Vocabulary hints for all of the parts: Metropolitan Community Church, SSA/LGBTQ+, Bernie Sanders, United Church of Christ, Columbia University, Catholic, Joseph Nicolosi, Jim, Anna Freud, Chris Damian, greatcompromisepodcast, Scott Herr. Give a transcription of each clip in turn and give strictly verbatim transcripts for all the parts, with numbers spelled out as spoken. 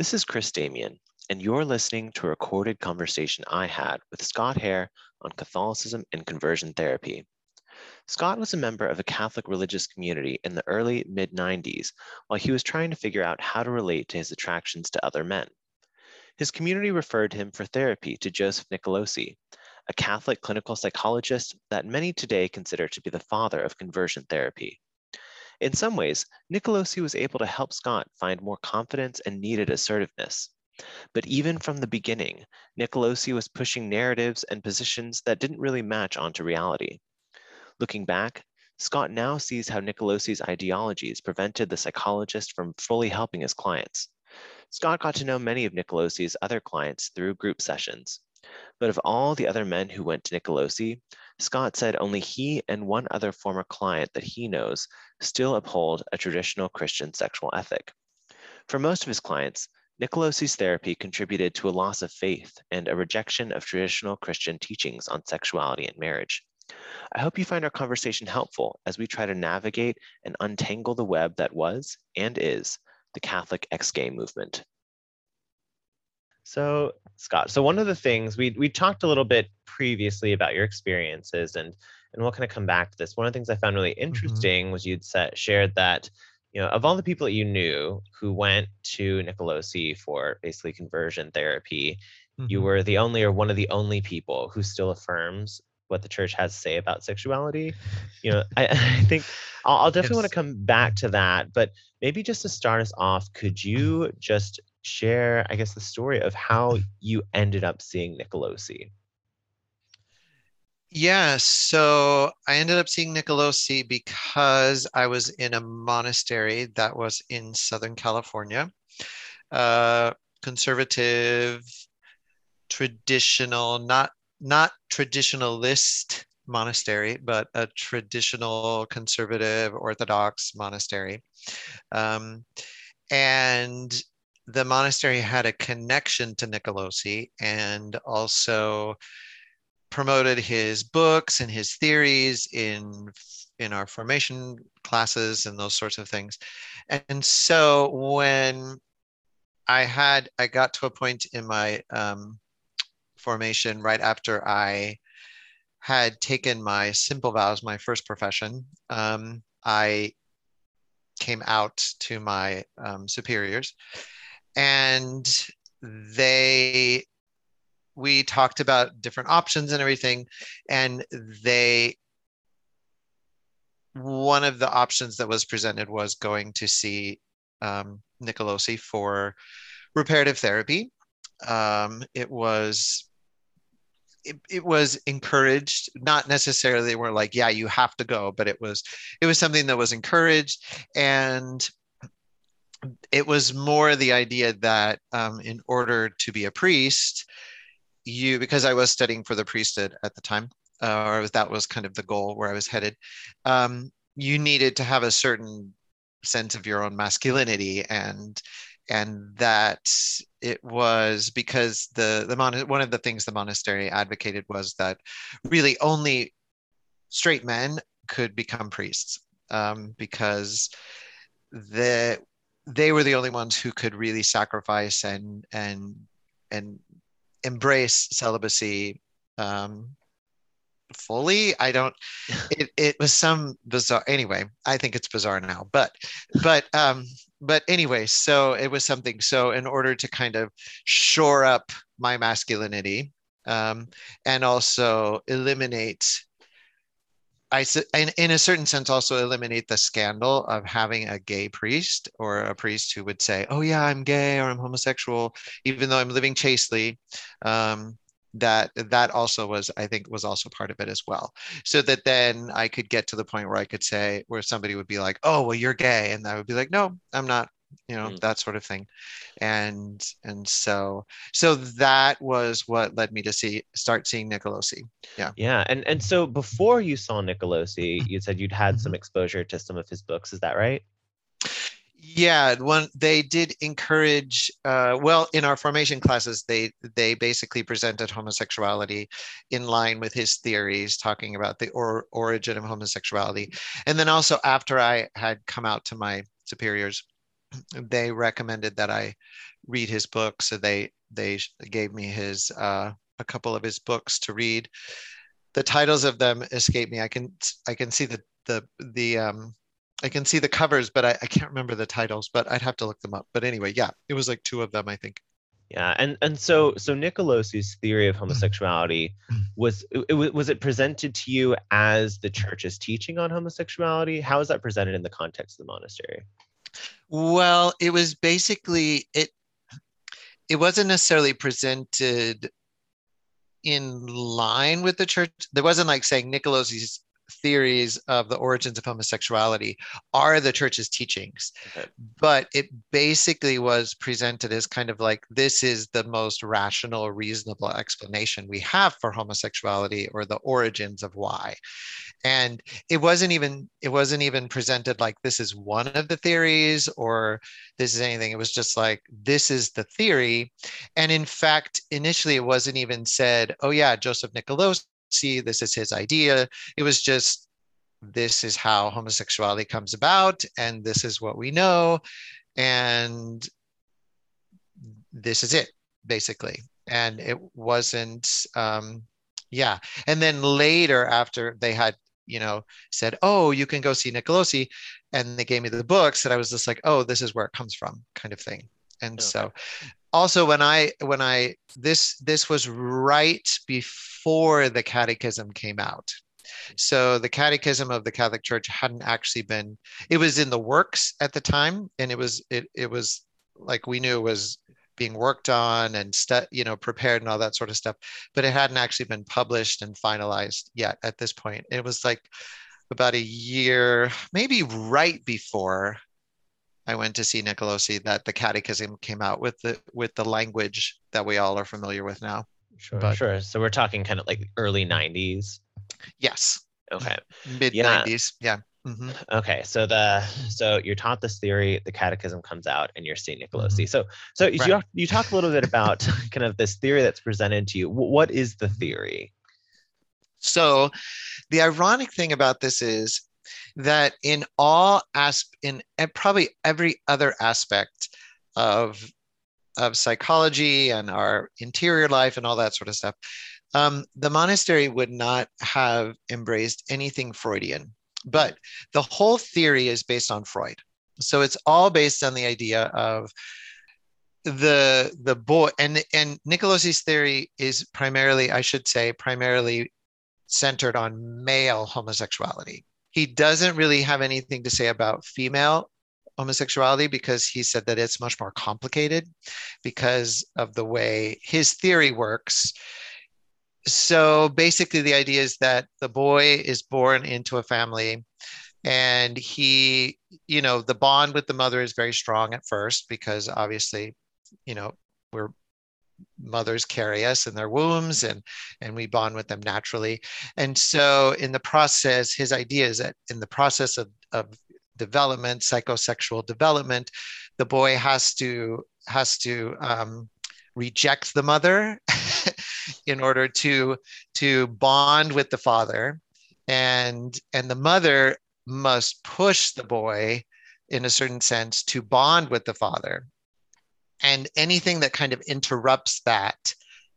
This is Chris Damian, and you're listening to a recorded conversation I had with Scott Herr on Catholicism and conversion therapy. Scott was a member of a Catholic religious community in the early mid nineties while he was trying to figure out how to relate to his attractions to other men. His community referred him for therapy to Joseph Nicolosi, a Catholic clinical psychologist that many today consider to be the father of conversion therapy. In some ways, Nicolosi was able to help Scott find more confidence and needed assertiveness. But even from the beginning, Nicolosi was pushing narratives and positions that didn't really match onto reality. Looking back, Scott now sees how Nicolosi's ideologies prevented the psychologist from fully helping his clients. Scott got to know many of Nicolosi's other clients through group sessions. But of all the other men who went to Nicolosi, Scott said only he and one other former client that he knows still uphold a traditional Christian sexual ethic. For most of his clients, Nicolosi's therapy contributed to a loss of faith and a rejection of traditional Christian teachings on sexuality and marriage. I hope you find our conversation helpful as we try to navigate and untangle the web that was and is the Catholic ex-gay movement. So, Scott, so one of the things we we talked a little bit previously about your experiences, and and we'll kind of come back to this. One of the things I found really interesting mm-hmm. was you'd set, shared that, you know, of all the people that you knew who went to Nicolosi for basically conversion therapy, mm-hmm. you were the only or one of the only people who still affirms what the church has to say about sexuality. You know, I, I think I'll, I'll definitely yes. want to come back to that, but maybe just to start us off, could you just share, I guess, the story of how you ended up seeing Nicolosi? Yeah, so I ended up seeing Nicolosi because I was in a monastery that was in Southern California, uh, conservative, traditional, not not traditionalist monastery, but a traditional conservative Orthodox monastery, um, and the monastery had a connection to Nicolosi and also promoted his books and his theories in, in our formation classes and those sorts of things. And so when I had, I got to a point in my um, formation right after I had taken my simple vows, my first profession, um, I came out to my um, superiors. And they, we talked about different options and everything. And they, one of the options that was presented was going to see um, Nicolosi for reparative therapy. Um, it was, it, it was encouraged, not necessarily, they weren't like, yeah, you have to go, but it was, it was something that was encouraged. And it was more the idea that um, in order to be a priest, you, because I was studying for the priesthood at the time, uh, or that was kind of the goal where I was headed, um, you needed to have a certain sense of your own masculinity, and and that it was because the the mon- one of the things the monastery advocated was that really only straight men could become priests, um, because the they were the only ones who could really sacrifice and and and embrace celibacy um, fully. I don't. It, it was some bizarre. Anyway, I think it's bizarre now. But but um, but anyway, so it was something. So in order to kind of shore up my masculinity um, and also eliminate, I, in, in a certain sense, also eliminate the scandal of having a gay priest or a priest who would say, oh, yeah, I'm gay or I'm homosexual, even though I'm living chastely. Um, that that also was, I think, was also part of it as well. So that then I could get to the point where I could say, where somebody would be like, oh, well, you're gay. And I would be like, no, I'm not, you know, mm-hmm. that sort of thing. And and so so that was what led me to see start seeing Nicolosi. Yeah. Yeah. And and so before you saw Nicolosi, you said you'd had mm-hmm. some exposure to some of his books. Is that right? Yeah. One, they did encourage, uh, well, in our formation classes, they they basically presented homosexuality in line with his theories, talking about the or, origin of homosexuality. And then also after I had come out to my superiors, they recommended that I read his book. So they they gave me his uh, a couple of his books to read. The titles of them escape me. I can I can see the the the um, I can see the covers, but I, I can't remember the titles. But I'd have to look them up. But anyway, yeah, it was like two of them, I think. Yeah, and and so so Nicolosi's theory of homosexuality was it, was it presented to you as the church's teaching on homosexuality? How is that presented in the context of the monastery? Well, it was basically it. It wasn't necessarily presented in line with the church. There wasn't like saying Nicolosi's theories of the origins of homosexuality are the church's teachings, okay. But it basically was presented as kind of like, this is the most rational, reasonable explanation we have for homosexuality or the origins of why. And it wasn't even, it wasn't even presented like this is one of the theories or this is anything. It was just like, this is the theory. And in fact, initially it wasn't even said, oh yeah, Joseph Nicolosi, see, this is his idea. It was just, this is how homosexuality comes about, and this is what we know, and this is it, basically. And it wasn't, um, yeah. And then later, after they had, you know, said, oh, you can go see Nicolosi, and they gave me the books, and I was just like, oh, this is where it comes from, kind of thing. And okay. So also when I, when I, this, this was right before the catechism came out. So the catechism of the Catholic Church hadn't actually been, it was in the works at the time. And it was, it, it was like, we knew it was being worked on and stu- you know, prepared and all that sort of stuff, but it hadn't actually been published and finalized yet at this point. It was like about a year, maybe right before I went to see Nicolosi, that the catechism came out with the with the language that we all are familiar with now. Sure, but, sure. So we're talking kind of like early nineties. Yes. Okay. Mid nineties. Yeah. yeah. Mm-hmm. Okay. So the so you're taught this theory, the catechism comes out, and you're seeing Nicolosi. Mm-hmm. So so right. you you talk a little bit about kind of this theory that's presented to you. What is the theory? So the ironic thing about this is that in all as in probably every other aspect of of psychology and our interior life and all that sort of stuff, um, the monastery would not have embraced anything Freudian. But the whole theory is based on Freud, so it's all based on the idea of the the boy. And and Nicolosi's theory is primarily, I should say, primarily centered on male homosexuality. He doesn't really have anything to say about female homosexuality because he said that it's much more complicated because of the way his theory works. So basically the idea is that the boy is born into a family and he, you know, the bond with the mother is very strong at first because obviously, you know, we're mothers carry us in their wombs and and we bond with them naturally. And so in the process, his idea is that in the process of, of development, psychosexual development, the boy has to has to um, reject the mother in order to to bond with the father, and and the mother must push the boy in a certain sense to bond with the father. And anything that kind of interrupts that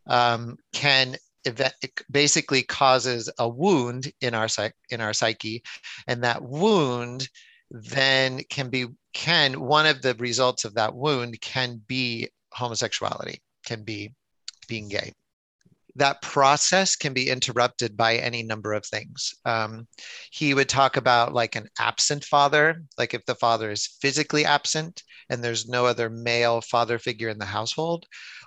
um, can event, basically causes a wound in our in our psyche, and that wound then can be can one of the results of that wound can be homosexuality, can be being gay. That process can be interrupted by any number of things. Um, he would talk about like an absent father, like if the father is physically absent and there's no other male father figure in the household,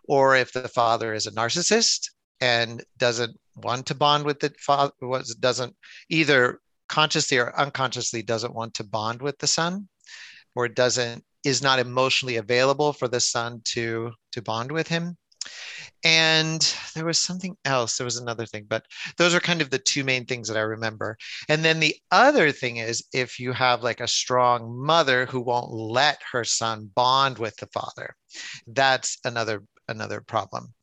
or if the father is a narcissist and doesn't want to bond with the father, doesn't either consciously or unconsciously doesn't want to bond with the son, or doesn't is not emotionally available for the son to to bond with him. And there was something else. There was another thing, but those are kind of the two main things that I remember. And then the other thing is if you have like a strong mother who won't let her son bond with the father, that's another another problem.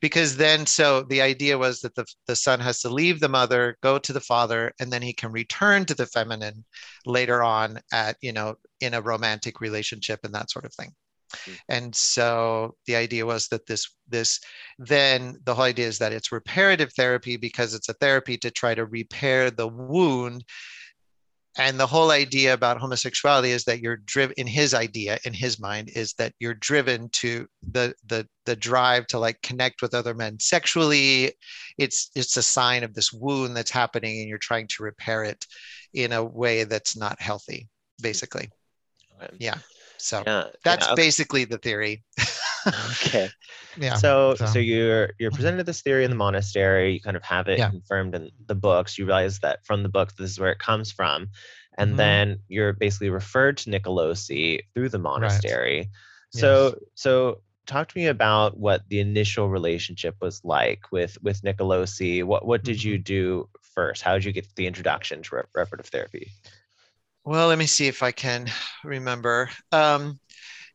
Because then, so the idea was that the, the son has to leave the mother, go to the father, and then he can return to the feminine later on at, you know, in a romantic relationship and that sort of thing. Mm-hmm. And so the idea was that this, this, then the whole idea is that it's reparative therapy because it's a therapy to try to repair the wound. And the whole idea about homosexuality is that you're driven, in his idea, in his mind, is that you're driven to the the the drive to like connect with other men sexually. It's it's a sign of this wound that's happening, and you're trying to repair it in a way that's not healthy, basically. Yeah. So yeah, that's yeah, okay. basically the theory. Okay. Yeah. So, so so you're you're presented this theory in the monastery. You kind of have it yeah. confirmed in the books. You realize that from the books, this is where it comes from, and mm-hmm. then you're basically referred to Nicolosi through the monastery. Right. So yes. so talk to me about what the initial relationship was like with with Nicolosi. What what did mm-hmm. you do first? How did you get the introduction to rep- reparative therapy? Well, let me see if I can remember. Um,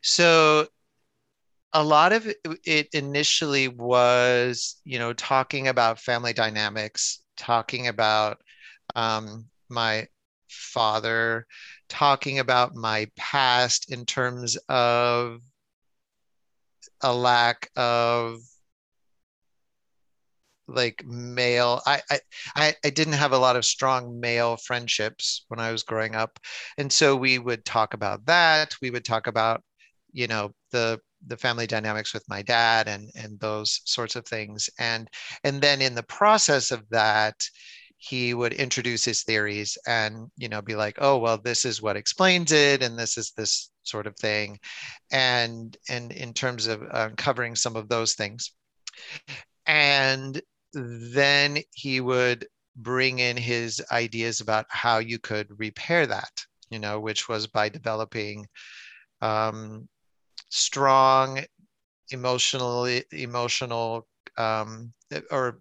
so a lot of it initially was, you know, talking about family dynamics, talking about um, my father, talking about my past in terms of a lack of like male, I, I, I didn't have a lot of strong male friendships when I was growing up. And so we would talk about that. We would talk about, you know, the, the family dynamics with my dad and, and those sorts of things. And, and then in the process of that, he would introduce his theories and, you know, be like, oh, well, this is what explains it. And this is this sort of thing. And, and in terms of uncovering some of those things. And then he would bring in his ideas about how you could repair that, you know, which was by developing um, strong emotionally, emotional um, or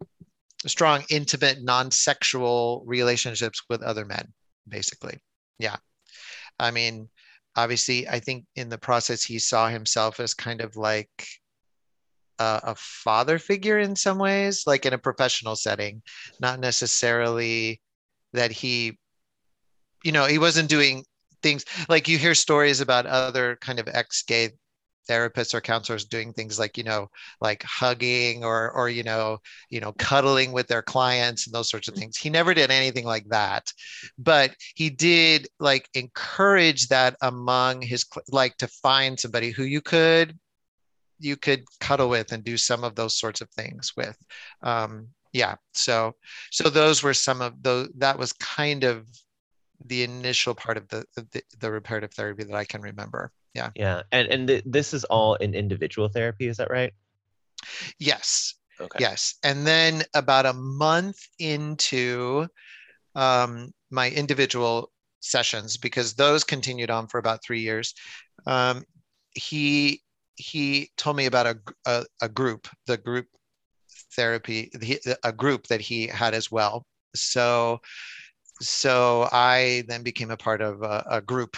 strong, intimate, non-sexual relationships with other men, basically. Yeah. I mean, obviously, I think in the process, he saw himself as kind of like Uh, a father figure in some ways, like in a professional setting, not necessarily that he, you know, he wasn't doing things like you hear stories about other kind of ex-gay therapists or counselors doing things like, you know, like hugging or, or, you know, you know, cuddling with their clients and those sorts of things. He never did anything like that, but he did like encourage that among his, like to find somebody who you could you could cuddle with and do some of those sorts of things with. Um, yeah. So, so those were some of those, that was kind of the initial part of the, the, the reparative therapy that I can remember. Yeah. Yeah. And, and th- this is all in individual therapy. Is that right? Yes. Okay. Yes. And then about a month into um, my individual sessions, because those continued on for about three years. Um, he, He told me about a, a, a group, the group therapy, the, a group that he had as well. So, so I then became a part of a, a group,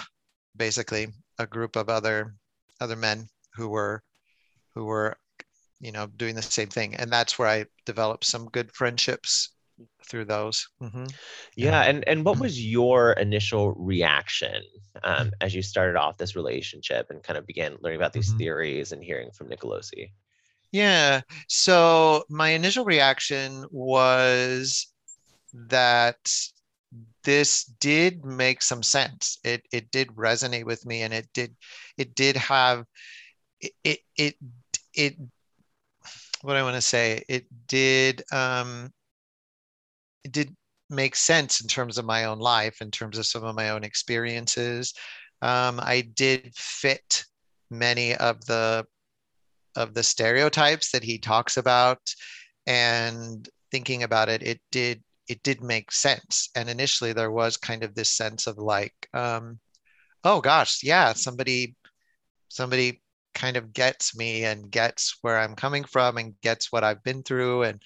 basically a group of other, other men who were, who were, you know, doing the same thing. And that's where I developed some good friendships through those. Mm-hmm. Yeah. Yeah. And, and what was your initial reaction um, as you started off this relationship and kind of began learning about these mm-hmm. theories and hearing from Nicolosi? Yeah. So my initial reaction was that this did make some sense. It, it did resonate with me, and it did, it did have, it, it, it, it what I want to say, it did, um, it did make sense in terms of my own life, in terms of some of my own experiences. Um, I did fit many of the of the stereotypes that he talks about, and thinking about it, it did it did make sense. And initially, there was kind of this sense of like, um, oh gosh, yeah, somebody somebody kind of gets me and gets where I'm coming from and gets what I've been through, and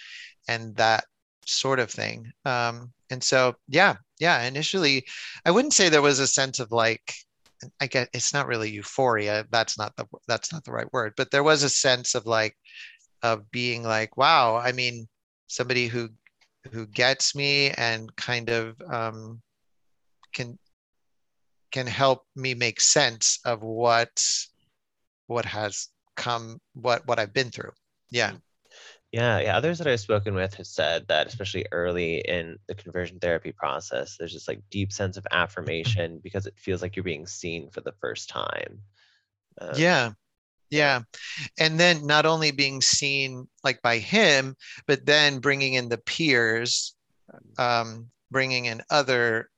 and that sort of thing. Um, and so, yeah, yeah, initially, I wouldn't say there was a sense of like, I guess it's not really euphoria. That's not the, that's not the right word, but there was a sense of like, of being like, wow, I mean, somebody who, who gets me and kind of um, can, can help me make sense of what what has come, what what I've been through. Yeah. Yeah, yeah. Others that I've spoken with have said that, especially early in the conversion therapy process, there's this like deep sense of affirmation because it feels like you're being seen for the first time. Um, yeah, yeah. And then not only being seen like by him, but then bringing in the peers, um, bringing in other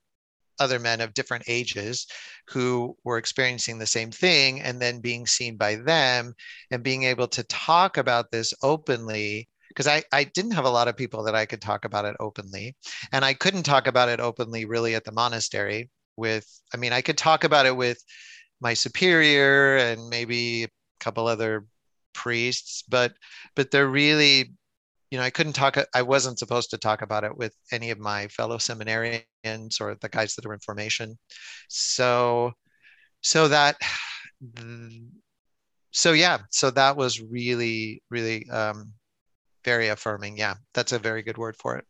other men of different ages who were experiencing the same thing, and then being seen by them and being able to talk about this openly. Because I, I didn't have a lot of people that I could talk about it openly. And I couldn't talk about it openly really at the monastery with, I mean, I could talk about it with my superior and maybe a couple other priests, but, but they're really, you know, I couldn't talk, I wasn't supposed to talk about it with any of my fellow seminarians or the guys that are in formation. So, so that, so yeah, so that was really, really um, very affirming. Yeah, that's a very good word for it.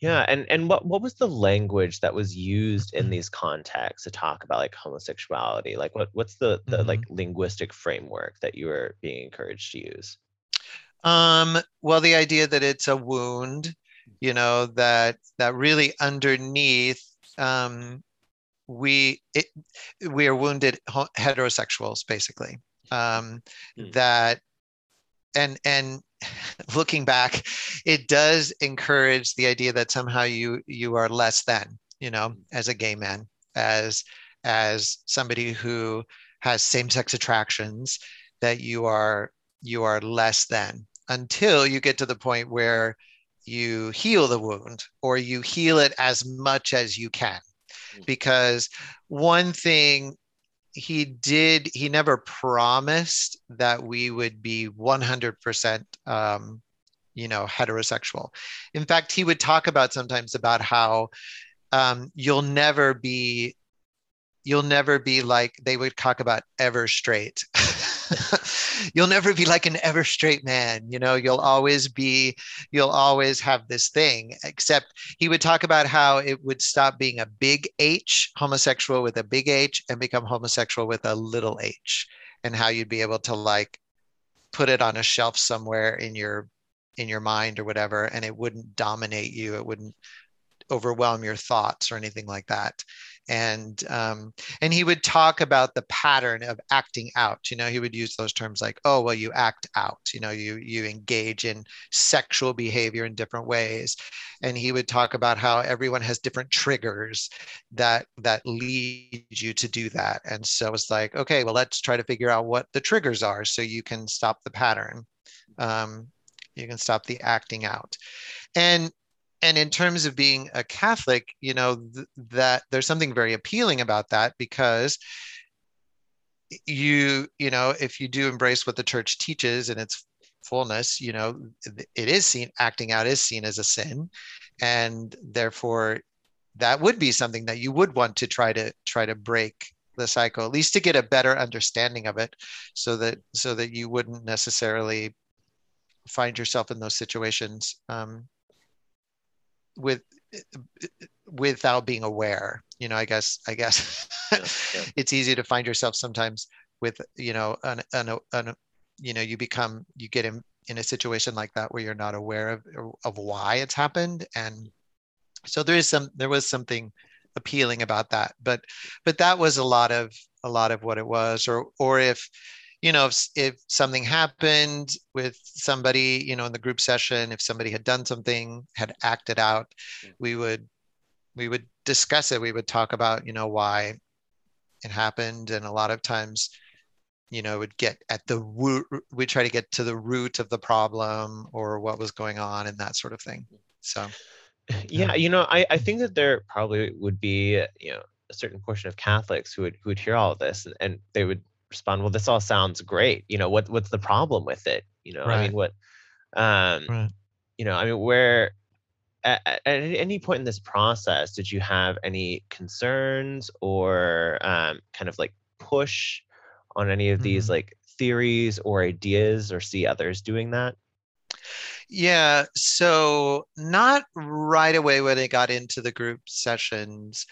Yeah. And, and what, what was the language that was used in these contexts to talk about like homosexuality? Like what, what's the, the mm-hmm. like linguistic framework that you were being encouraged to use? Um, well, the idea that it's a wound, you know, that, that really underneath, um, we, it, we are wounded heterosexuals, basically, um, mm. that, and, and looking back, it does encourage the idea that somehow you, you are less than, you know, as a gay man, as, as somebody who has same-sex attractions, that you are, you are less than, until you get to the point where you heal the wound, or you heal it as much as you can. Because one thing he did, he never promised that we would be one hundred percent, um, you know, heterosexual. In fact, he would talk about sometimes about how um, you'll never be, you'll never be like, they would talk about ever straight. You'll never be like an ever straight man, you know, you'll always be, you'll always have this thing, except he would talk about how it would stop being a big H, homosexual with a big H, and become homosexual with a little H, and how you'd be able to like put it on a shelf somewhere in your, in your mind or whatever. And it wouldn't dominate you. It wouldn't overwhelm your thoughts or anything like that. And um, and he would talk about the pattern of acting out. You know, he would use those terms like, oh, well, you act out, you know, you you engage in sexual behavior in different ways. And he would talk about how everyone has different triggers that that lead you to do that. And so it's like, okay, well, let's try to figure out what the triggers are so you can stop the pattern. Um, you can stop the acting out. And And in terms of being a Catholic, you know, th- that there's something very appealing about that, because you, you know, if you do embrace what the church teaches in its fullness, you know, it is seen, acting out is seen as a sin. And therefore that would be something that you would want to try to try to break the cycle, at least to get a better understanding of it, so that, so that you wouldn't necessarily find yourself in those situations, um, with without being aware. You know, I guess I guess yeah, yeah. It's easy to find yourself sometimes with, you know, an, an, an you know, you become you get in, in a situation like that where you're not aware of of why it's happened. And so there is some there was something appealing about that, but but that was a lot of a lot of what it was. Or or if you know, if, if something happened with somebody, you know, in the group session, if somebody had done something, had acted out, we would, we would discuss it. We would talk about, you know, why it happened. And a lot of times, you know, would get at the root, we try to get to the root of the problem or what was going on and that sort of thing. So, yeah, yeah you know, I, I think that there probably would be, you know, a certain portion of Catholics who would, who would hear all of this and, and they would respond, well, this all sounds great. You know, what, what's the problem with it? You know, right. I mean, what, um, right. you know, I mean, where at, at any point in this process, did you have any concerns or, um, kind of like push on any of these mm-hmm. like theories or ideas, or see others doing that? Yeah. So not right away when I got into the group sessions,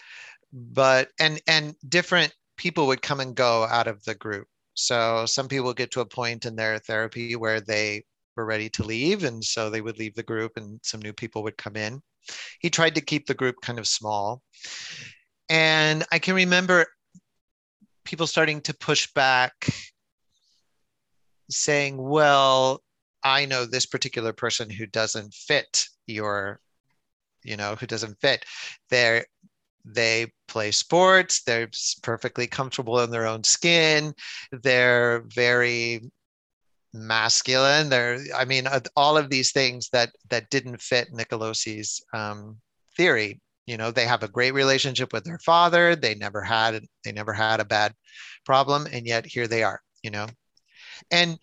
but and and different people would come and go out of the group. So some people get to a point in their therapy where they were ready to leave, and so they would leave the group and some new people would come in. He tried to keep the group kind of small. And I can remember people starting to push back, saying, well, I know this particular person who doesn't fit your, you know, who doesn't fit. They're, they play sports, they're perfectly comfortable in their own skin, they're very masculine, they're, I mean, all of these things that that didn't fit Nicolosi's um, theory. You know, they have a great relationship with their father, they never had, they never had a bad problem, and yet here they are, you know. And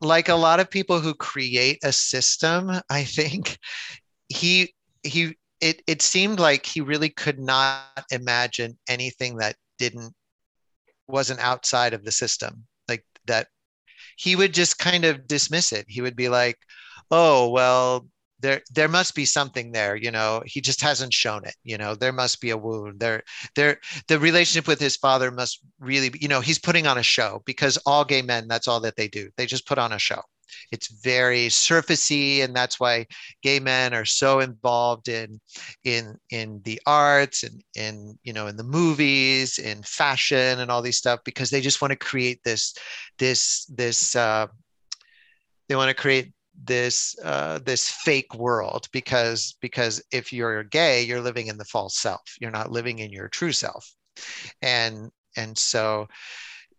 like a lot of people who create a system, I think he he it it seemed like he really could not imagine anything that didn't wasn't outside of the system. Like that he would just kind of dismiss it. He would be like, "Oh, well, there there must be something there, you know. He just hasn't shown it, you know. There must be a wound. There there the relationship with his father must really be, you know, he's putting on a show, because all gay men, that's all that they do. They just put on a show. It's very surfacey, and that's why gay men are so involved in in in the arts and in, you know, in the movies, in fashion and all these stuff, because they just want to create this this this uh, they want to create this uh, this fake world, because because if you're gay, you're living in the false self. You're not living in your true self. And and so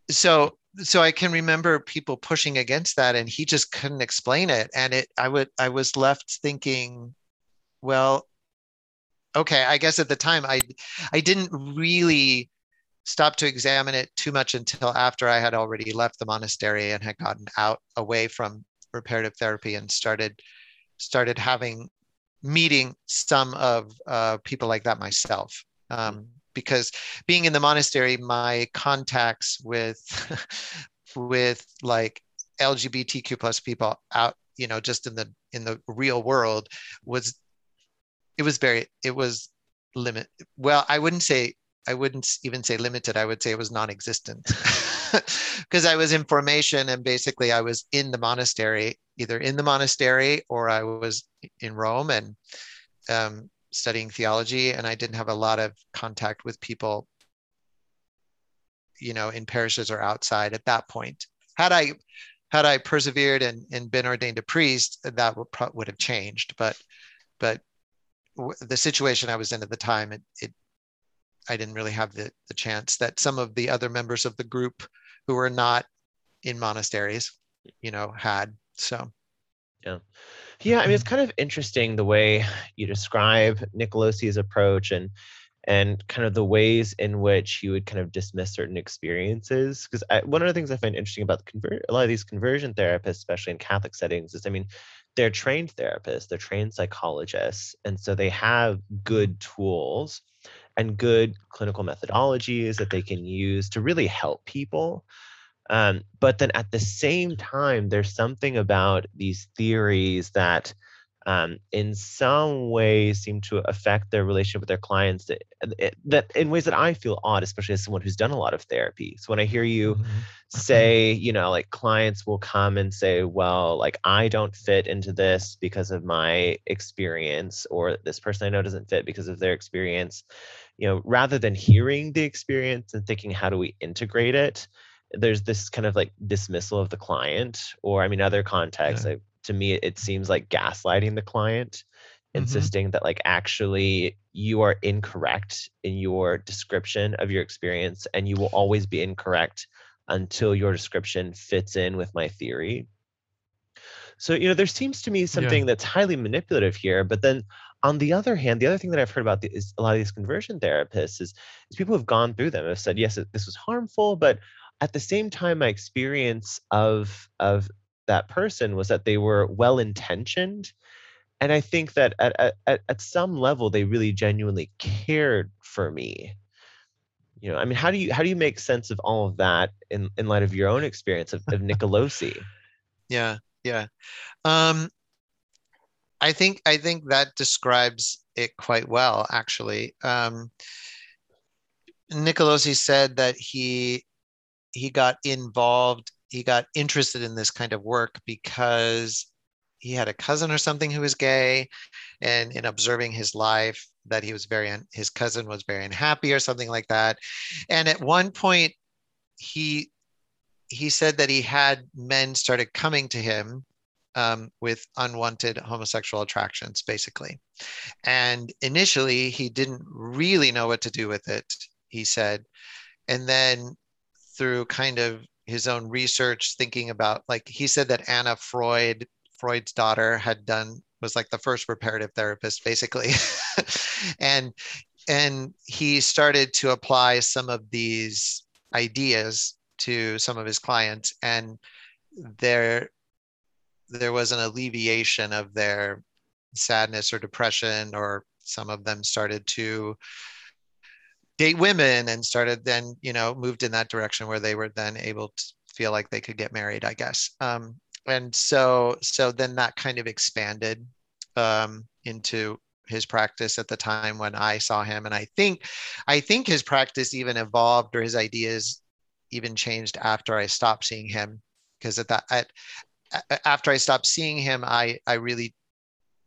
so so I can remember people pushing against that, and he just couldn't explain it. And it I would I was left thinking, well, okay, I guess at the time I I didn't really stop to examine it too much until after I had already left the monastery and had gotten out away from reparative therapy and started started having meeting some of uh, people like that myself. Um, because being in the monastery, my contacts with with like L G B T Q plus people out, you know, just in the in the real world was it was very it was limit. Well, I wouldn't say I wouldn't even say limited. I would say it was non-existent. Because I was in formation, and basically I was in the monastery, either in the monastery or I was in Rome and um, studying theology, and I didn't have a lot of contact with people, you know, in parishes or outside at that point. Had I had I persevered and, and been ordained a priest, that would, would have changed. But but w- the situation I was in at the time, it, it I didn't really have the, the chance that some of the other members of the group who were not in monasteries, you know, had. So, yeah. Yeah. I mean, it's kind of interesting the way you describe Nicolosi's approach and, and kind of the ways in which he would kind of dismiss certain experiences. Because one of the things I find interesting about the conver- a lot of these conversion therapists, especially in Catholic settings, is, I mean, they're trained therapists, they're trained psychologists. And so they have good tools and good clinical methodologies that they can use to really help people. Um, but then at the same time, there's something about these theories that um, in some ways seem to affect their relationship with their clients that, that in ways that I feel odd, especially as someone who's done a lot of therapy. So when I hear you mm-hmm. say, you know, like clients will come and say, well, like I don't fit into this because of my experience, or this person I know doesn't fit because of their experience, you know, rather than hearing the experience and thinking, how do we integrate it? There's this kind of like dismissal of the client, or I mean, other contexts, yeah. like to me, it seems like gaslighting the client, mm-hmm. insisting that like, actually you are incorrect in your description of your experience, and you will always be incorrect until your description fits in with my theory. So, you know, there seems to me something yeah. that's highly manipulative here. But then on the other hand, the other thing that I've heard about the, is a lot of these conversion therapists is, is people who have gone through them have said, yes, this was harmful, but at the same time, my experience of, of that person was that they were well-intentioned. And I think that at, at, at some level, they really genuinely cared for me. You know, I mean, how do you how do you make sense of all of that in, in light of your own experience of, of Nicolosi? Yeah, yeah. Um, I think I think that describes it quite well, actually. Um, Nicolosi said that he he got involved, he got interested in this kind of work because he had a cousin or something who was gay, and in observing his life, that he was very, his cousin was very unhappy or something like that. And at one point, he he said that he had men started coming to him um, with unwanted homosexual attractions, basically. And initially, he didn't really know what to do with it, he said. And then through kind of his own research, thinking about, like, he said that Anna Freud, Freud's daughter, had done, was like the first reparative therapist, basically. and and he started to apply some of these ideas to some of his clients, and there there was an alleviation of their sadness or depression, or some of them started to date women and started then, you know, moved in that direction where they were then able to feel like they could get married, I guess. Um, And so, so then that kind of expanded um, into his practice at the time when I saw him. And I think, I think his practice even evolved, or his ideas even changed after I stopped seeing him. Because at that, at, after I stopped seeing him, I, I really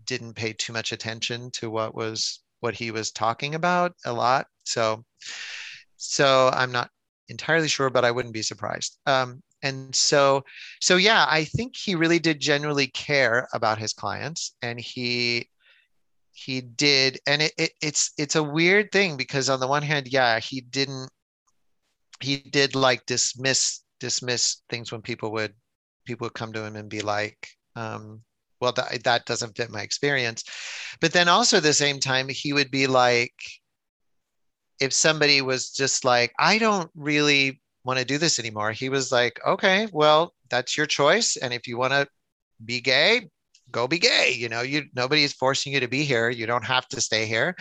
didn't pay too much attention to what was, what he was talking about a lot. So, so I'm not entirely sure, but I wouldn't be surprised. Um, And so, so yeah, I think he really did genuinely care about his clients, and he, he did. And it, it, it's, it's a weird thing, because on the one hand, yeah, he didn't, he did like dismiss, dismiss things when people would, people would come to him and be like, um, well, th- that doesn't fit my experience. But then also at the same time, he would be like, if somebody was just like, I don't really want to do this anymore, he was like, okay, well, that's your choice, and if you want to be gay, go be gay, you know, you, nobody is forcing you to be here, you don't have to stay here.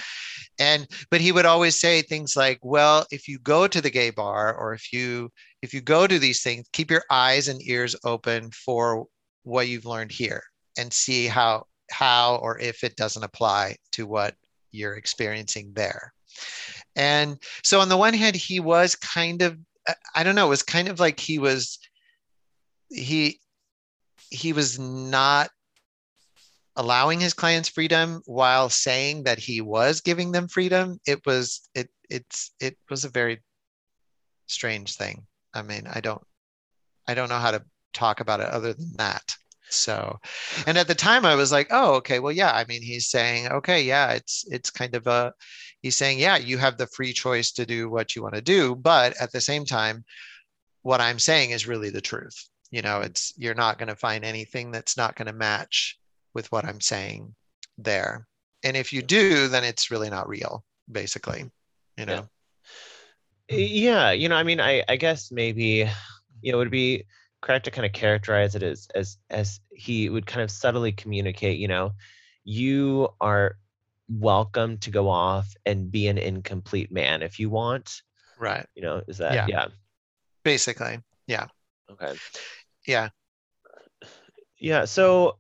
And but he would always say things like, well, if you go to the gay bar, or if you if you go to these things, keep your eyes and ears open for what you've learned here, and see how how or if it doesn't apply to what you're experiencing there. And so on the one hand, he was kind of, I don't know, it was kind of like he was, he, he was not allowing his clients freedom while saying that he was giving them freedom. It was, it, it's, it was a very strange thing. I mean, I don't, I don't know how to talk about it other than that. So, and at the time I was like, oh, okay, well, yeah, I mean, he's saying, okay, yeah, it's, it's kind of a, he's saying, yeah, you have the free choice to do what you want to do. But at the same time, what I'm saying is really the truth. You know, it's, you're not going to find anything that's not going to match with what I'm saying there. And if you do, then it's really not real, basically, you know? Yeah. Yeah, you know, I mean, I, I guess maybe, you know, it would be correct to kind of characterize it as, as, as he would kind of subtly communicate, you know, you are welcome to go off and be an incomplete man if you want. Right. You know, is that, yeah. yeah. Basically. Yeah. Okay. Yeah. Yeah. So,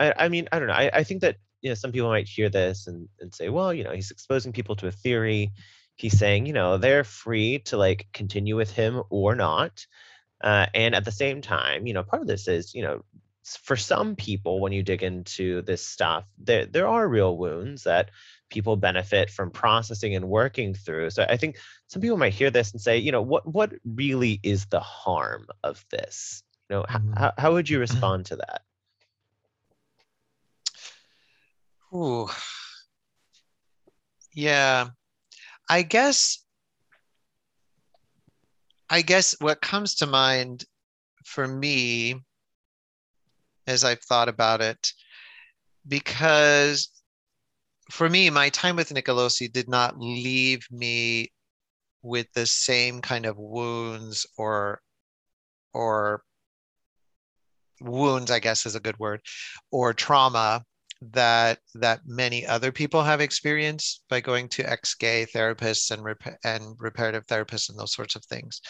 I, I mean, I don't know. I, I think that, you know, some people might hear this and, and say, well, you know, he's exposing people to a theory. He's saying, you know, they're free to like continue with him or not. Uh, and at the same time, you know, part of this is, you know, for some people, when you dig into this stuff, there there are real wounds that people benefit from processing and working through. So I think some people might hear this and say, you know, what what really is the harm of this? You know, mm-hmm. how how would you respond to that? Ooh, yeah, I guess I guess what comes to mind for me, as I've thought about it, because for me, my time with Nicolosi did not leave me with the same kind of wounds or, or wounds, I guess is a good word, or trauma that, that many other people have experienced by going to ex-gay therapists and, rep- and reparative therapists and those sorts of things.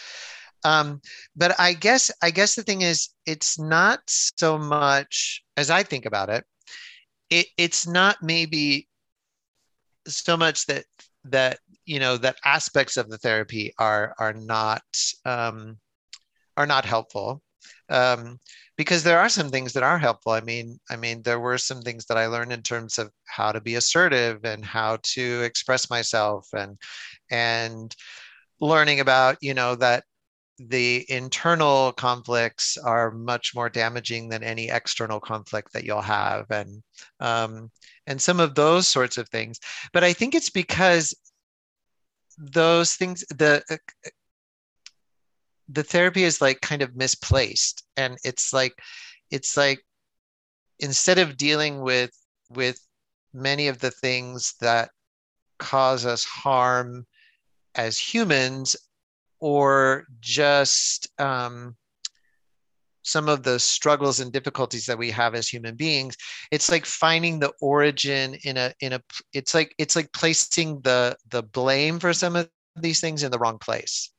Um, but I guess, I guess the thing is, it's not so much, as I think about it, it it's not maybe so much that, that, you know, that aspects of the therapy are, are not, um, are not helpful. Um, because there are some things that are helpful. I mean, I mean, there were some things that I learned in terms of how to be assertive and how to express myself, and, and learning about, you know, that the internal conflicts are much more damaging than any external conflict that you'll have. And, um, and some of those sorts of things, but I think it's because those things, the, uh, the therapy is like kind of misplaced. And it's like, it's like, instead of dealing with, with many of the things that cause us harm as humans, or just um, some of the struggles and difficulties that we have as human beings, it's like finding the origin in a, in a, it's like, it's like placing the, the blame for some of these things in the wrong place.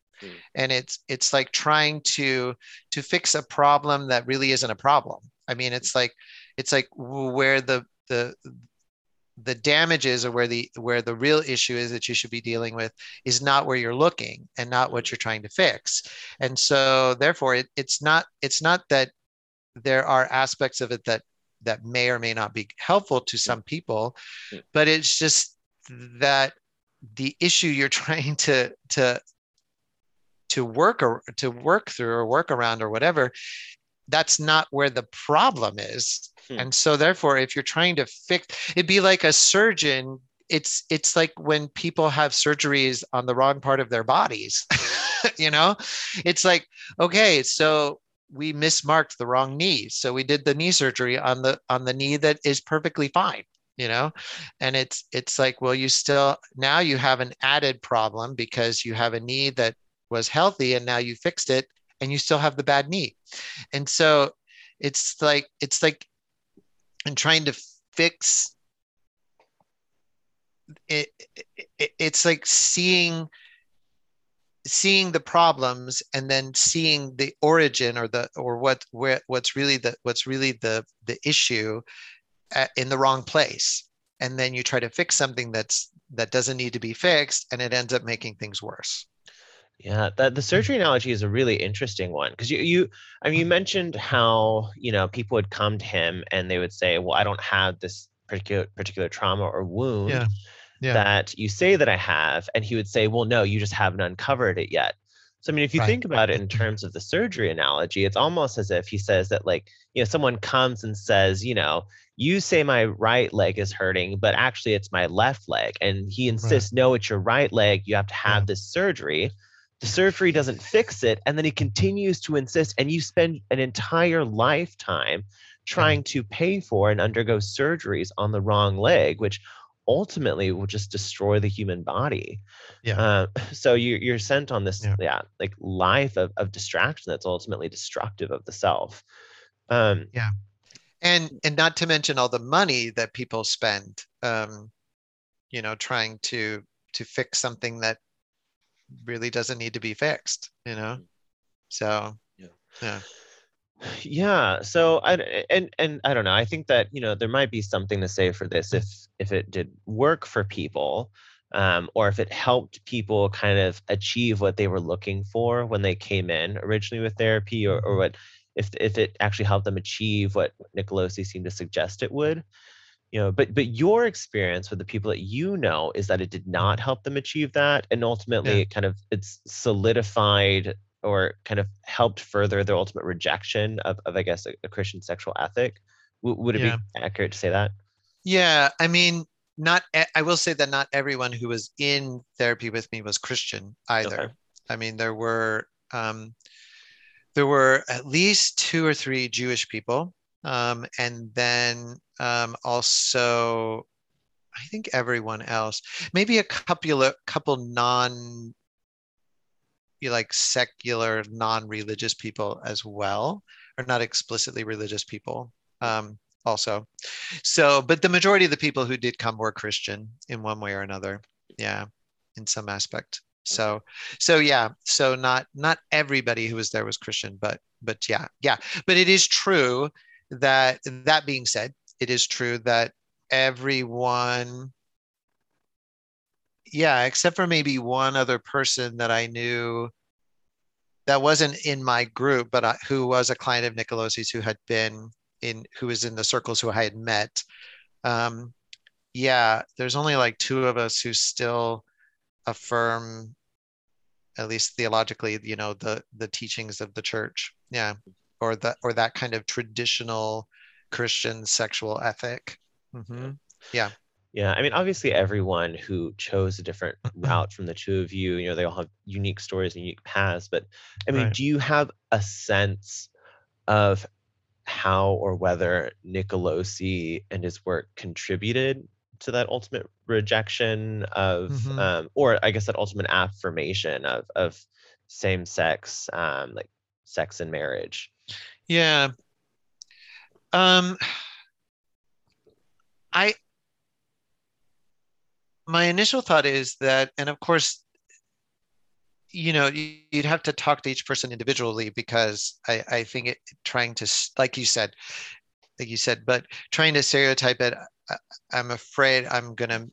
And it's it's like trying to to fix a problem that really isn't a problem. I mean, it's like it's like where the the the damage is, or where the where the real issue is that you should be dealing with, is not where you're looking and not what you're trying to fix. And so therefore it, it's not it's not that there are aspects of it that that may or may not be helpful to some people, but it's just that the issue you're trying to to to work or to work through or work around or whatever, that's not where the problem is. Hmm. And so therefore, if you're trying to fix, it'd be like a surgeon. It's, it's like when people have surgeries on the wrong part of their bodies, you know, it's like, okay, so we mismarked the wrong knee. So we did the knee surgery on the, on the knee that is perfectly fine. You know, and it's, it's like, well, you still, now you have an added problem because you have a knee that was healthy and now you fixed it and you still have the bad knee. And so it's like, it's like, and trying to fix it, it, it's like seeing, seeing the problems and then seeing the origin or the, or what, where, what's really the, what's really the, the issue at, in the wrong place. And then you try to fix something that's, that doesn't need to be fixed, and it ends up making things worse. Yeah, that the surgery analogy is a really interesting one, because you, you, I mean, you mentioned how, you know, people would come to him and they would say, well, I don't have this particular particular trauma or wound yeah. Yeah. that you say that I have. And he would say, well, no, you just haven't uncovered it yet. So, I mean, if you right. think about it in terms of the surgery analogy, it's almost as if he says that, like, you know, someone comes and says, you know, you say my right leg is hurting, but actually it's my left leg. And he insists, right. no, it's your right leg. You have to have yeah. this surgery. The surgery doesn't fix it, and then he continues to insist, and you spend an entire lifetime trying to pay for and undergo surgeries on the wrong leg, which ultimately will just destroy the human body. Yeah. Uh, so you, you're sent on this yeah. yeah, like life of, of distraction that's ultimately destructive of the self. Um, yeah. And, and not to mention all the money that people spend, um, you know, trying to, to fix something that really doesn't need to be fixed, you know? So, yeah. yeah. Yeah. So I, and, and I don't know, I think that, you know, there might be something to say for this if, if it did work for people, um, or if it helped people kind of achieve what they were looking for when they came in originally with therapy, or, or what, if, if it actually helped them achieve what Nicolosi seemed to suggest it would. You know, but, but your experience with the people that you know is that it did not help them achieve that. And ultimately yeah. it kind of, it's solidified or kind of helped further their ultimate rejection of, of I guess, a, a Christian sexual ethic. W- would it yeah. be accurate to say that? Yeah. I mean, not, I will say that not everyone who was in therapy with me was Christian either. Okay. I mean, there were, um, there were at least two or three Jewish people. Um, and then, um, also I think everyone else, maybe a couple, a couple non, you like secular, non-religious people as well, or not explicitly religious people, um, also. So, but the majority of the people who did come were Christian in one way or another. Yeah. In some aspect. So, so yeah, so not, not everybody who was there was Christian, but, but yeah, yeah, but it is true. That that being said, it is true that everyone yeah, except for maybe one other person that I knew that wasn't in my group, but I, who was a client of Nicolosi's, who had been in, who was in the circles who I had met. Um, yeah, there's only like two of us who still affirm, at least theologically, you know, the the teachings of the church. Yeah, or the or that kind of traditional Christian sexual ethic. Mm-hmm. Yeah. Yeah. I mean, obviously everyone who chose a different route from the two of you, you know, they all have unique stories and unique paths, but I mean, right. Do you have a sense of how or whether Nicolosi and his work contributed to that ultimate rejection of, mm-hmm. um, or I guess that ultimate affirmation of, of same sex, um, like sex and marriage? Yeah. Um, I, my initial thought is that, and of course, you know, you'd have to talk to each person individually, because I, I think it, trying to, like you said, like you said, but trying to stereotype it, I, I'm afraid I'm going to,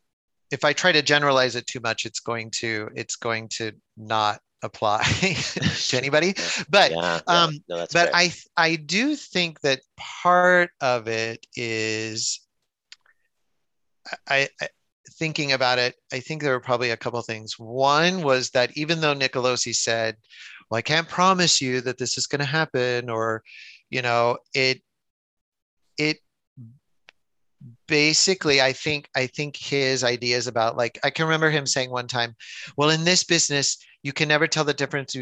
if I try to generalize it too much, it's going to, it's going to not apply to anybody. But, yeah, yeah. um, no, that's but I, I do think that part of it is, I, I thinking about it, I think there were probably a couple of things. One was that even though Nicolosi said, well, I can't promise you that this is going to happen, or, you know, it, it basically, I think, I think his ideas about, like, I can remember him saying one time, well, in this business, you can never tell the difference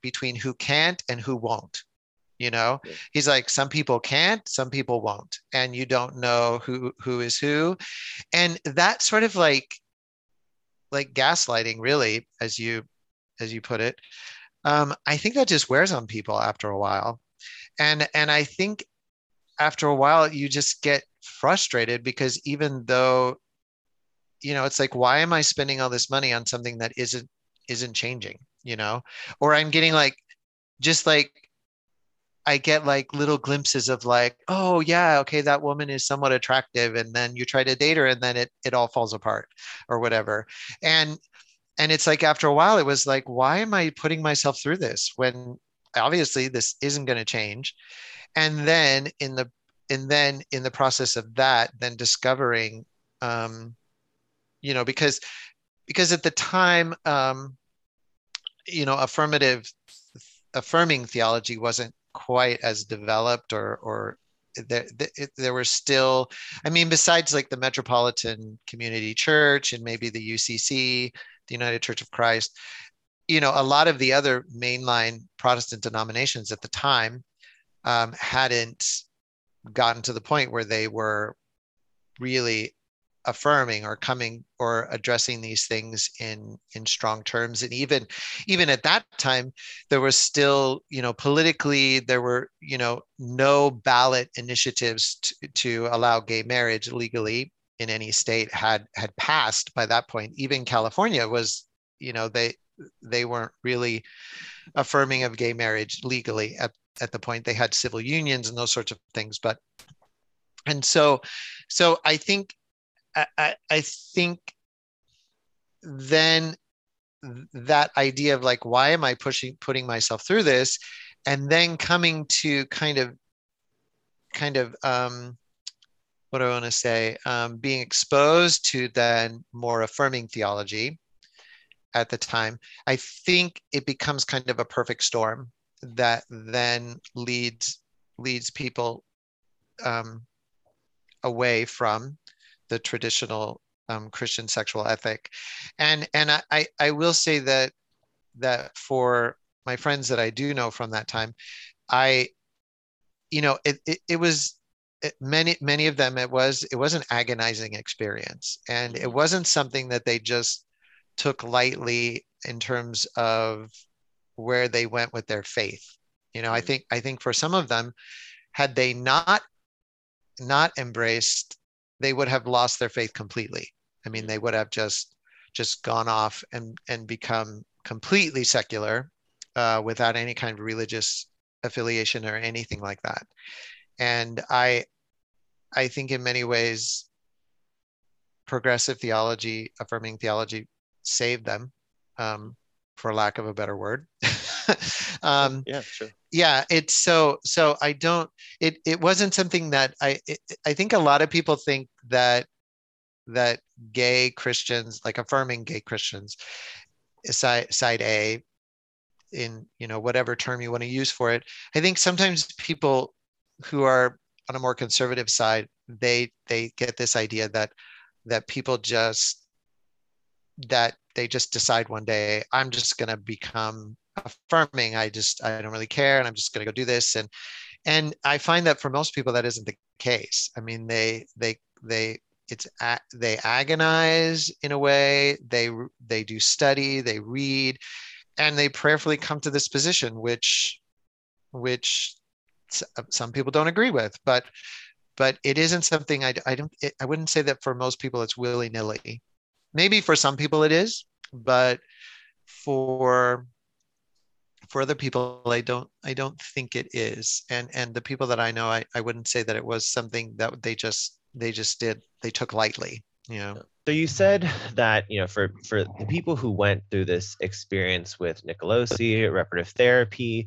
between who can't and who won't. You know, he's like, some people can't, some people won't, and you don't know who who is who. And that sort of like, like gaslighting, really, as you, as you put it, um, I think that just wears on people after a while. And, and I think after a while, you just get frustrated, because even though, you know, it's like, why am I spending all this money on something that isn't, isn't changing, you know, or I'm getting like, just like, I get like little glimpses of like, oh yeah, okay, that woman is somewhat attractive, and then you try to date her, and then it it all falls apart, or whatever. And and it's like after a while, it was like, why am I putting myself through this when obviously this isn't going to change? And then in the and then in the process of that, then discovering, um, you know, because because at the time, um, you know, affirmative affirming theology wasn't quite as developed, or or there, there were still, I mean, besides like the Metropolitan Community Church and maybe the U C C, the United Church of Christ, you know, a lot of the other mainline Protestant denominations at the time um, hadn't gotten to the point where they were really affirming or coming or addressing these things in in strong terms. And even even at that time, there was still, you know, politically, there were, you know, no ballot initiatives to, to allow gay marriage legally in any state had had passed by that point. Even California was, you know, they they weren't really affirming of gay marriage legally at, at the point. They had civil unions and those sorts of things. But and so so I think I, I think then that idea of like, why am I pushing, putting myself through this? And then coming to kind of, kind of, um, what do I want to say? Um, being exposed to then more affirming theology at the time, I think it becomes kind of a perfect storm that then leads, leads people um, away from the traditional um, Christian sexual ethic. And and I, I will say that that for my friends that I do know from that time, I, you know, it it, it was it, many many of them it was it was an agonizing experience, and it wasn't something that they just took lightly in terms of where they went with their faith. You know, I think I think for some of them, had they not not embraced, they would have lost their faith completely. I mean, they would have just just gone off and, and become completely secular uh, without any kind of religious affiliation or anything like that. And I, I think in many ways, progressive theology, affirming theology save them, um, for lack of a better word. um, yeah, sure. Yeah, it's so, so I don't, it, it wasn't something that I, it, I think a lot of people think that, that gay Christians, like affirming gay Christians, side, side A, in, you know, whatever term you want to use for it. I think sometimes people who are on a more conservative side, they, they get this idea that, that people just, that they just decide one day, I'm just going to become affirming. I just, I don't really care. And I'm just going to go do this. And, and I find that for most people, that isn't the case. I mean, they, they, they, it's, they agonize in a way, they, they do study, they read, and they prayerfully come to this position, which, which some people don't agree with, but, but it isn't something I, I don't, it, I wouldn't say that for most people, it's willy-nilly. Maybe for some people it is, but for, for other people, I don't, I don't think it is. And, and the people that I know, I, I wouldn't say that it was something that they just, they just did, they took lightly, you know. So you said that, you know, for, for the people who went through this experience with Nicolosi, reparative therapy,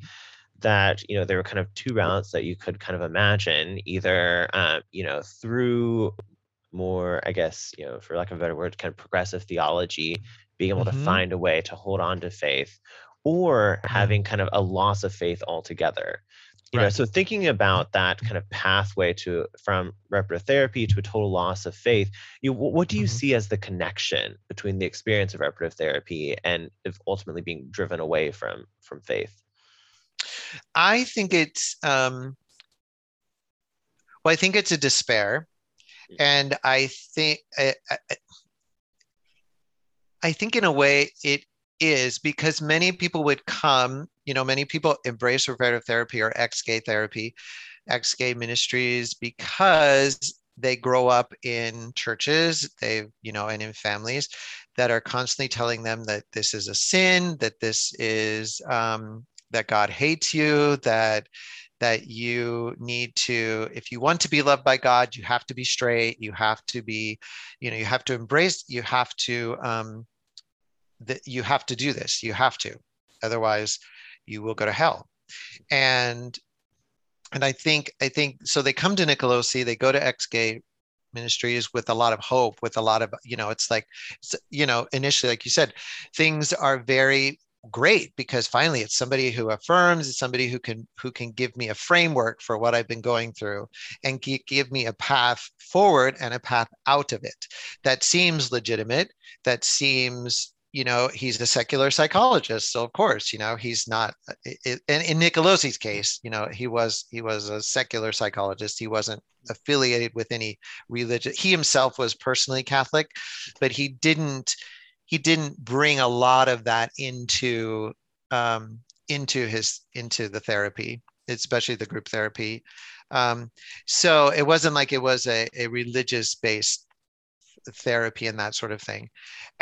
that, you know, there were kind of two routes that you could kind of imagine, either, um, you know, through more, I guess, you know, for lack of a better word, kind of progressive theology, being able mm-hmm. to find a way to hold on to faith, or having kind of a loss of faith altogether. You right. know, so thinking about that kind of pathway to from reparative therapy to a total loss of faith, you what do you mm-hmm. see as the connection between the experience of reparative therapy and of ultimately being driven away from from faith? I think it's um, well, I think it's a despair, and I think I, I, I think in a way it is, because many people would come, you know, many people embrace reparative therapy or ex-gay therapy, ex-gay ministries, because they grow up in churches, they, you know, and in families that are constantly telling them that this is a sin, that this is, um, that God hates you, that, that you need to, if you want to be loved by God, you have to be straight, you have to be, you know, you have to embrace, you have to, um, that you have to do this, you have to, otherwise you will go to hell. And, and I think, I think, so they come to Nicolosi, they go to ex-gay ministries with a lot of hope, with a lot of, you know, it's like, it's, you know, initially, like you said, things are very great, because finally it's somebody who affirms, it's somebody who can, who can give me a framework for what I've been going through and g- give me a path forward and a path out of it. That seems legitimate. That seems, you know, he's a secular psychologist, so of course, you know, he's not. And in Nicolosi's case, you know, he was he was a secular psychologist. He wasn't affiliated with any religion. He himself was personally Catholic, but he didn't he didn't bring a lot of that into um, into his into the therapy, especially the group therapy. Um, so it wasn't like it was a, a religious based therapy and that sort of thing.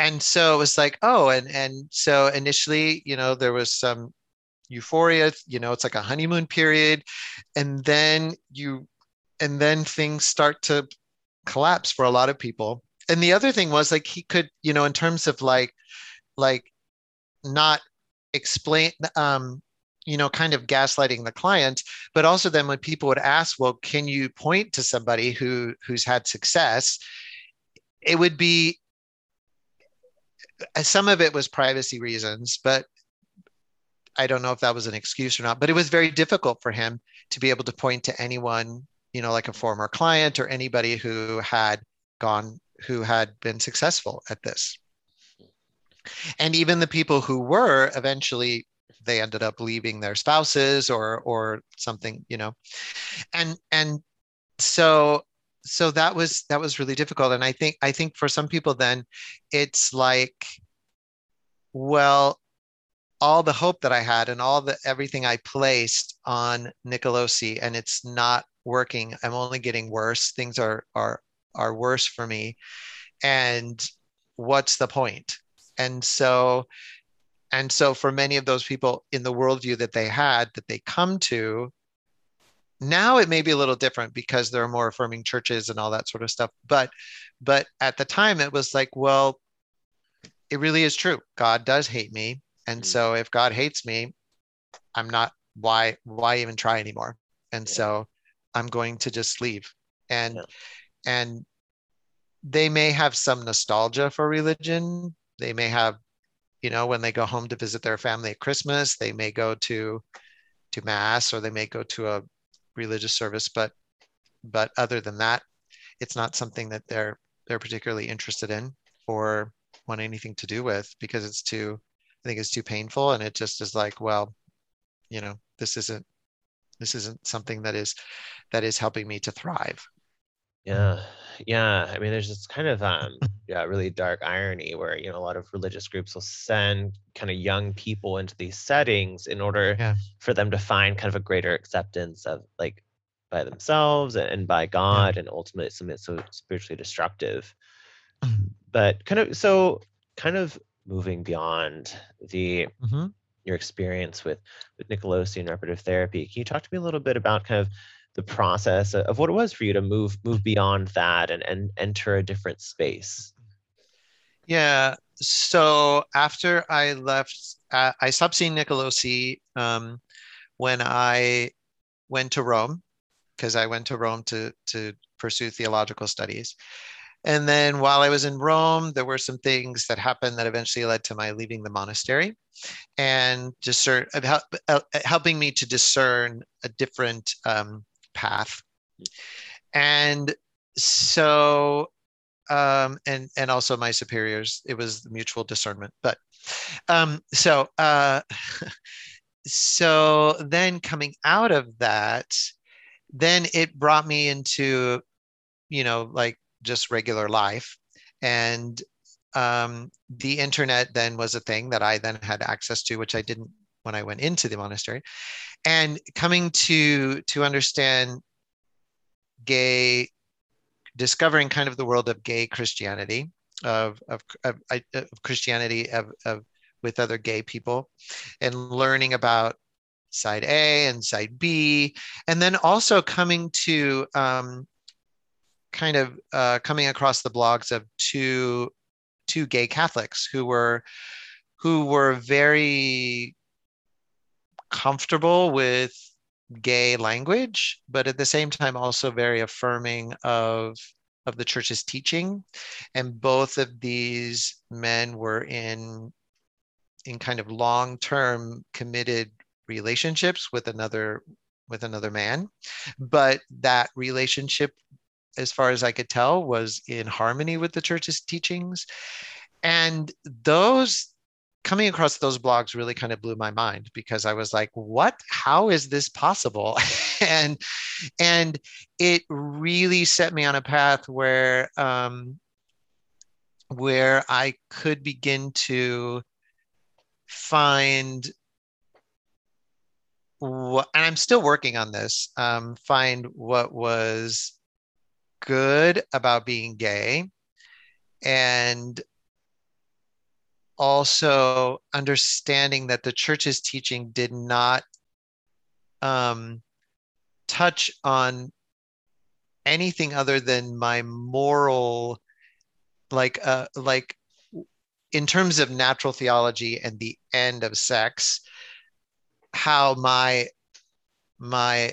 And so it was like, oh, and, and so initially, you know, there was some euphoria, you know, it's like a honeymoon period. And then you, and then things start to collapse for a lot of people. And the other thing was like, he could, you know, in terms of like, like not explain, um, you know, kind of gaslighting the client, but also then when people would ask, well, can you point to somebody who, who's had success? It would be, some of it was privacy reasons, but I don't know if that was an excuse or not, but it was very difficult for him to be able to point to anyone, you know, like a former client or anybody who had gone, who had been successful at this. And even the people who were eventually, they ended up leaving their spouses or, or something, you know, and, and so So that was that was really difficult. And I think I think for some people then it's like, well, all the hope that I had and all the everything I placed on Nicolosi, and it's not working. I'm only getting worse. Things are are are worse for me. And what's the point? And so and so for many of those people in the worldview that they had, that they come to, now it may be a little different because there are more affirming churches and all that sort of stuff. But, but at the time it was like, well, it really is true. God does hate me. And so if God hates me, I'm not, why, why even try anymore? And yeah. so I'm going to just leave. And, yeah. and they may have some nostalgia for religion. They may have, you know, when they go home to visit their family at Christmas, they may go to, to mass, or they may go to a religious service, but, but other than that, it's not something that they're, they're particularly interested in or want anything to do with, because it's too, I think it's too painful. And it just is like, well, you know, this isn't, this isn't something that is, that is helping me to thrive. Yeah. Yeah. I mean, there's this kind of, um, yeah, really dark irony where, you know, a lot of religious groups will send kind of young people into these settings in order yeah. for them to find kind of a greater acceptance of, like, by themselves and by God, yeah. and ultimately something that's so spiritually destructive. But kind of, so kind of moving beyond the, mm-hmm. your experience with, with Nicolosi and reparative therapy, can you talk to me a little bit about kind of the process of what it was for you to move move beyond that and, and enter a different space? Yeah. So after I left, uh, I stopped seeing Nicolosi um, when I went to Rome, because I went to Rome to, to pursue theological studies. And then while I was in Rome, there were some things that happened that eventually led to my leaving the monastery and discern, help, helping me to discern a different um, path. And so, um, and, and also my superiors, it was mutual discernment. But um, so, uh, so then coming out of that, then it brought me into, you know, like, just regular life. And um, the internet then was a thing that I then had access to, which I didn't when I went into the monastery. And coming to, to understand gay, discovering kind of the world of gay Christianity, of, of, of, of Christianity of, of with other gay people, and learning about side A and side B. And then also coming to, um, kind of uh, coming across the blogs of two two gay Catholics who were who were very comfortable with gay language, but at the same time also very affirming of of the church's teaching. And both of these men were in in kind of long-term committed relationships with another with another man, but that relationship, as far as I could tell, was in harmony with the church's teachings. And those, coming across those blogs really kind of blew my mind, because I was like, what, how is this possible? and, and it really set me on a path where, um, where I could begin to find, wh- and I'm still working on this, um, find what was good about being gay, and also understanding that the church's teaching did not um, touch on anything other than my moral, like, uh, like in terms of natural theology and the end of sex, how my, my,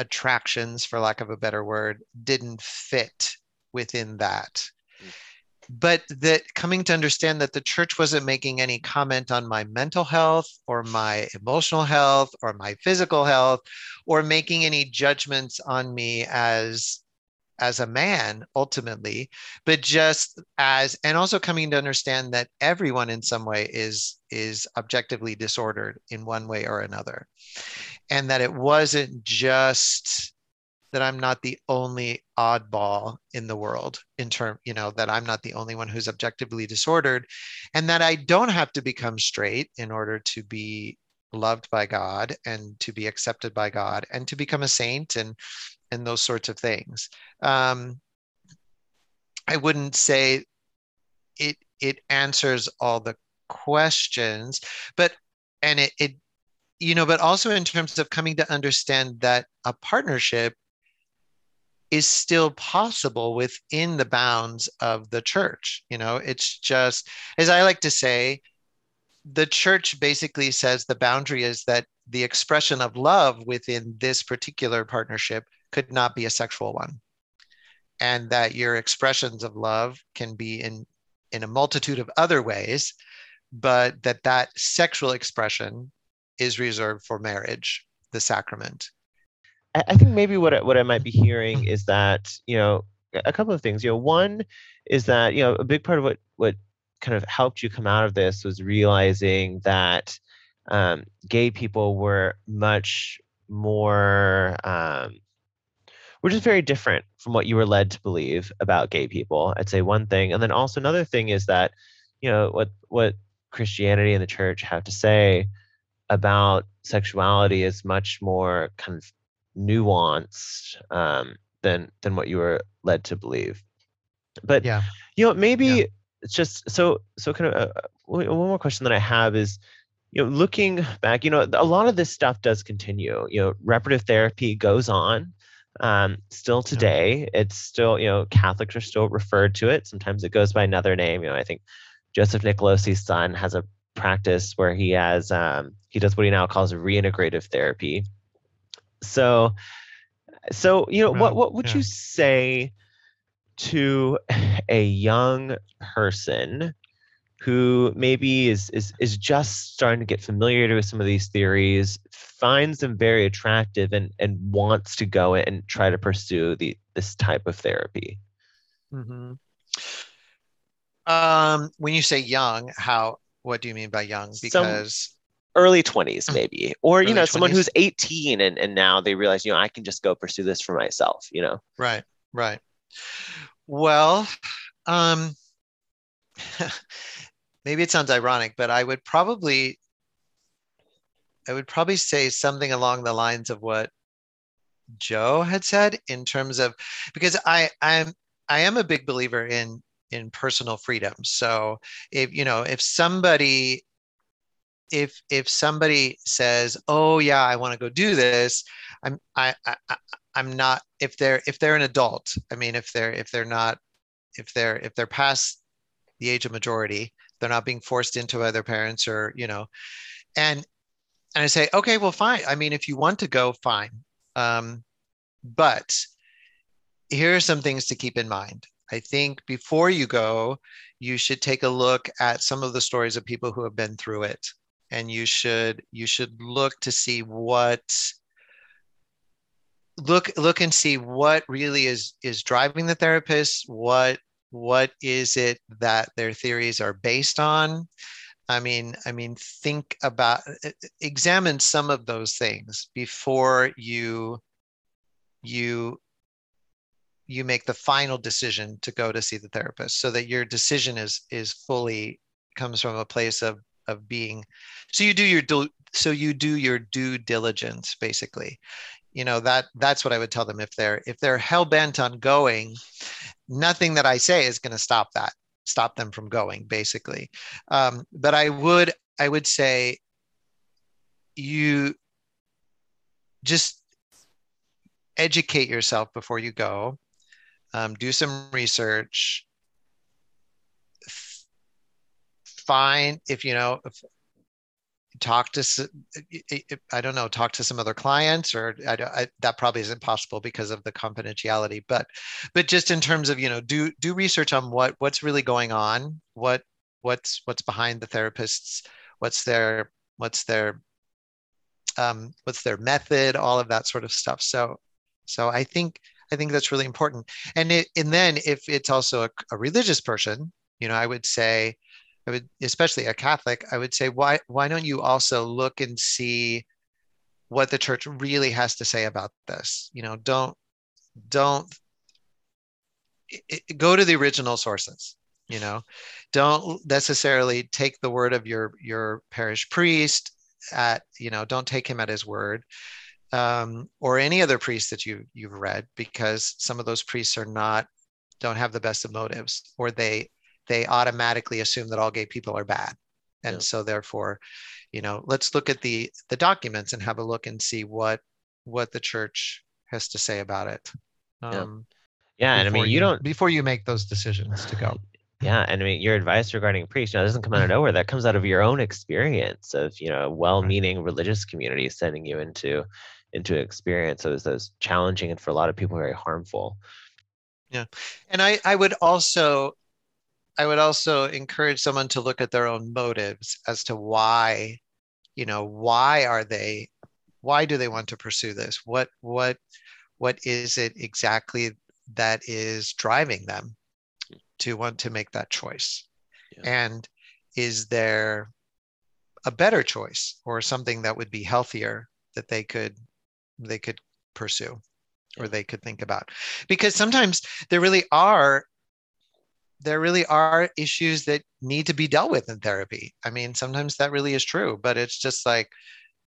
attractions, for lack of a better word, didn't fit within that. Mm. But that coming to understand that the church wasn't making any comment on my mental health or my emotional health or my physical health, or making any judgments on me as, as a man ultimately, but just as, and also coming to understand that everyone in some way is, is objectively disordered in one way or another. And that it wasn't just that I'm not the only oddball in the world, in term, you know, that I'm not the only one who's objectively disordered, and that I don't have to become straight in order to be loved by God and to be accepted by God and to become a saint and, and those sorts of things. Um, I wouldn't say it, it answers all the questions, but, and it, it, you know, but also in terms of coming to understand that a partnership is still possible within the bounds of the church. You know, it's just, as I like to say, the church basically says the boundary is that the expression of love within this particular partnership could not be a sexual one, and that your expressions of love can be in, in a multitude of other ways, but that that sexual expression is reserved for marriage, the sacrament. I think maybe what I, what I might be hearing is that, you know, a couple of things. You know, one is that, you know, a big part of what, what kind of helped you come out of this was realizing that um, gay people were much more, um, were just very different from what you were led to believe about gay people. I'd say one thing. And then also another thing is that, you know, what what Christianity and the church have to say about sexuality is much more kind of nuanced um, than than what you were led to believe. But yeah, you know, maybe yeah. it's just so so kind of uh, one more question that I have is, you know, looking back, you know, a lot of this stuff does continue. You know, reparative therapy goes on um, still today. Yeah. It's still, you know, Catholics are still referred to it. Sometimes it goes by another name. You know, I think Joseph Nicolosi's son has a practice where he has um, he does what he now calls reintegrative therapy. So, so, you know, right. what, what would yeah. you say to a young person who maybe is, is, is just starting to get familiar with some of these theories, finds them very attractive and, and wants to go and try to pursue the, this type of therapy? Mm-hmm. Um, when you say young, how, what do you mean by young? Because some- early twenties, maybe, or, early you know, twenties. Someone who's eighteen and, and now they realize, you know, I can just go pursue this for myself, you know? Right. Right. Well, um, maybe it sounds ironic, but I would probably, I would probably say something along the lines of what Joe had said in terms of, because I, I'm, I am a big believer in, in personal freedom. So if, you know, if somebody If if somebody says, "Oh yeah, I want to go do this," I'm I, I I'm not. If they're if they're an adult, I mean, if they're if they're not, if they're if they're past the age of majority, they're not being forced into by their parents or, you know, and and I say, okay, well, fine. I mean, if you want to go, fine. Um, but here are some things to keep in mind. I think before you go, you should take a look at some of the stories of people who have been through it. And you should you should look to see what look look and see what really is is driving the therapist. What what is it that their theories are based on? I mean I mean think about examine some of those things before you you you make the final decision to go to see the therapist, so that your decision is is fully comes from a place of. Of being, so you do your so you do your due diligence, basically. You know, that that's what I would tell them. If they're if they're hell bent on going, nothing that I say is going to stop that stop them from going, basically. Um, but I would I would say you just educate yourself before you go. Um, do some research. Find, if you know, if, talk to, I don't know, talk to some other clients, or I, I, that probably isn't possible because of the confidentiality. But, but just in terms of, you know, do do research on what what's really going on, what what's what's behind the therapists, what's their what's their um, what's their method, all of that sort of stuff. So, so I think I think that's really important. And it, and then if it's also a, a religious person, you know, I would say. I would, especially a Catholic, I would say, why why don't you also look and see what the church really has to say about this? You know, don't don't it, it, go to the original sources. You know, don't necessarily take the word of your your parish priest at, you know, don't take him at his word, um, or any other priest that you you've read, because some of those priests are not don't have the best of motives, or they. they automatically assume that all gay people are bad. And yeah. so therefore, you know, let's look at the, the documents and have a look and see what, what the church has to say about it. Um, yeah. yeah and I mean, you, you don't before you make those decisions to go. Yeah, and I mean, your advice regarding priests, you know, doesn't come out of nowhere. That comes out of your own experience of, you know, well-meaning religious communities sending you into into experience that is those challenging and for a lot of people very harmful. Yeah, and I I would also I would also encourage someone to look at their own motives as to why, you know, why are they, why do they want to pursue this? What what what is it exactly that is driving them to want to make that choice? Yeah. And is there a better choice or something that would be healthier that they could they could pursue yeah. or they could think about? Because sometimes there really are there really are issues that need to be dealt with in therapy. I mean, sometimes that really is true, but it's just like,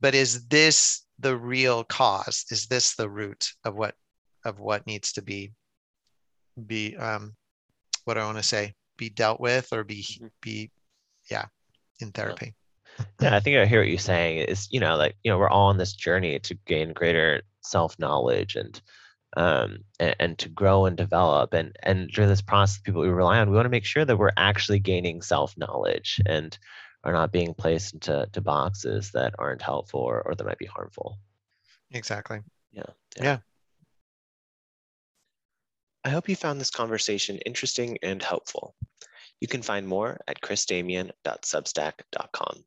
but is this the real cause? Is this the root of what of what needs to be be um what I want to say, be dealt with or be, be, yeah, in therapy. Yeah, I think I hear what you're saying is, you know, like, you know, we're all on this journey to gain greater self-knowledge and, um, and, and to grow and develop. And, and during this process, people we rely on, we want to make sure that we're actually gaining self-knowledge and are not being placed into to boxes that aren't helpful or, or that might be harmful. Exactly. Yeah. Yeah. yeah. I hope you found this conversation interesting and helpful. You can find more at chris damian dot substack dot com.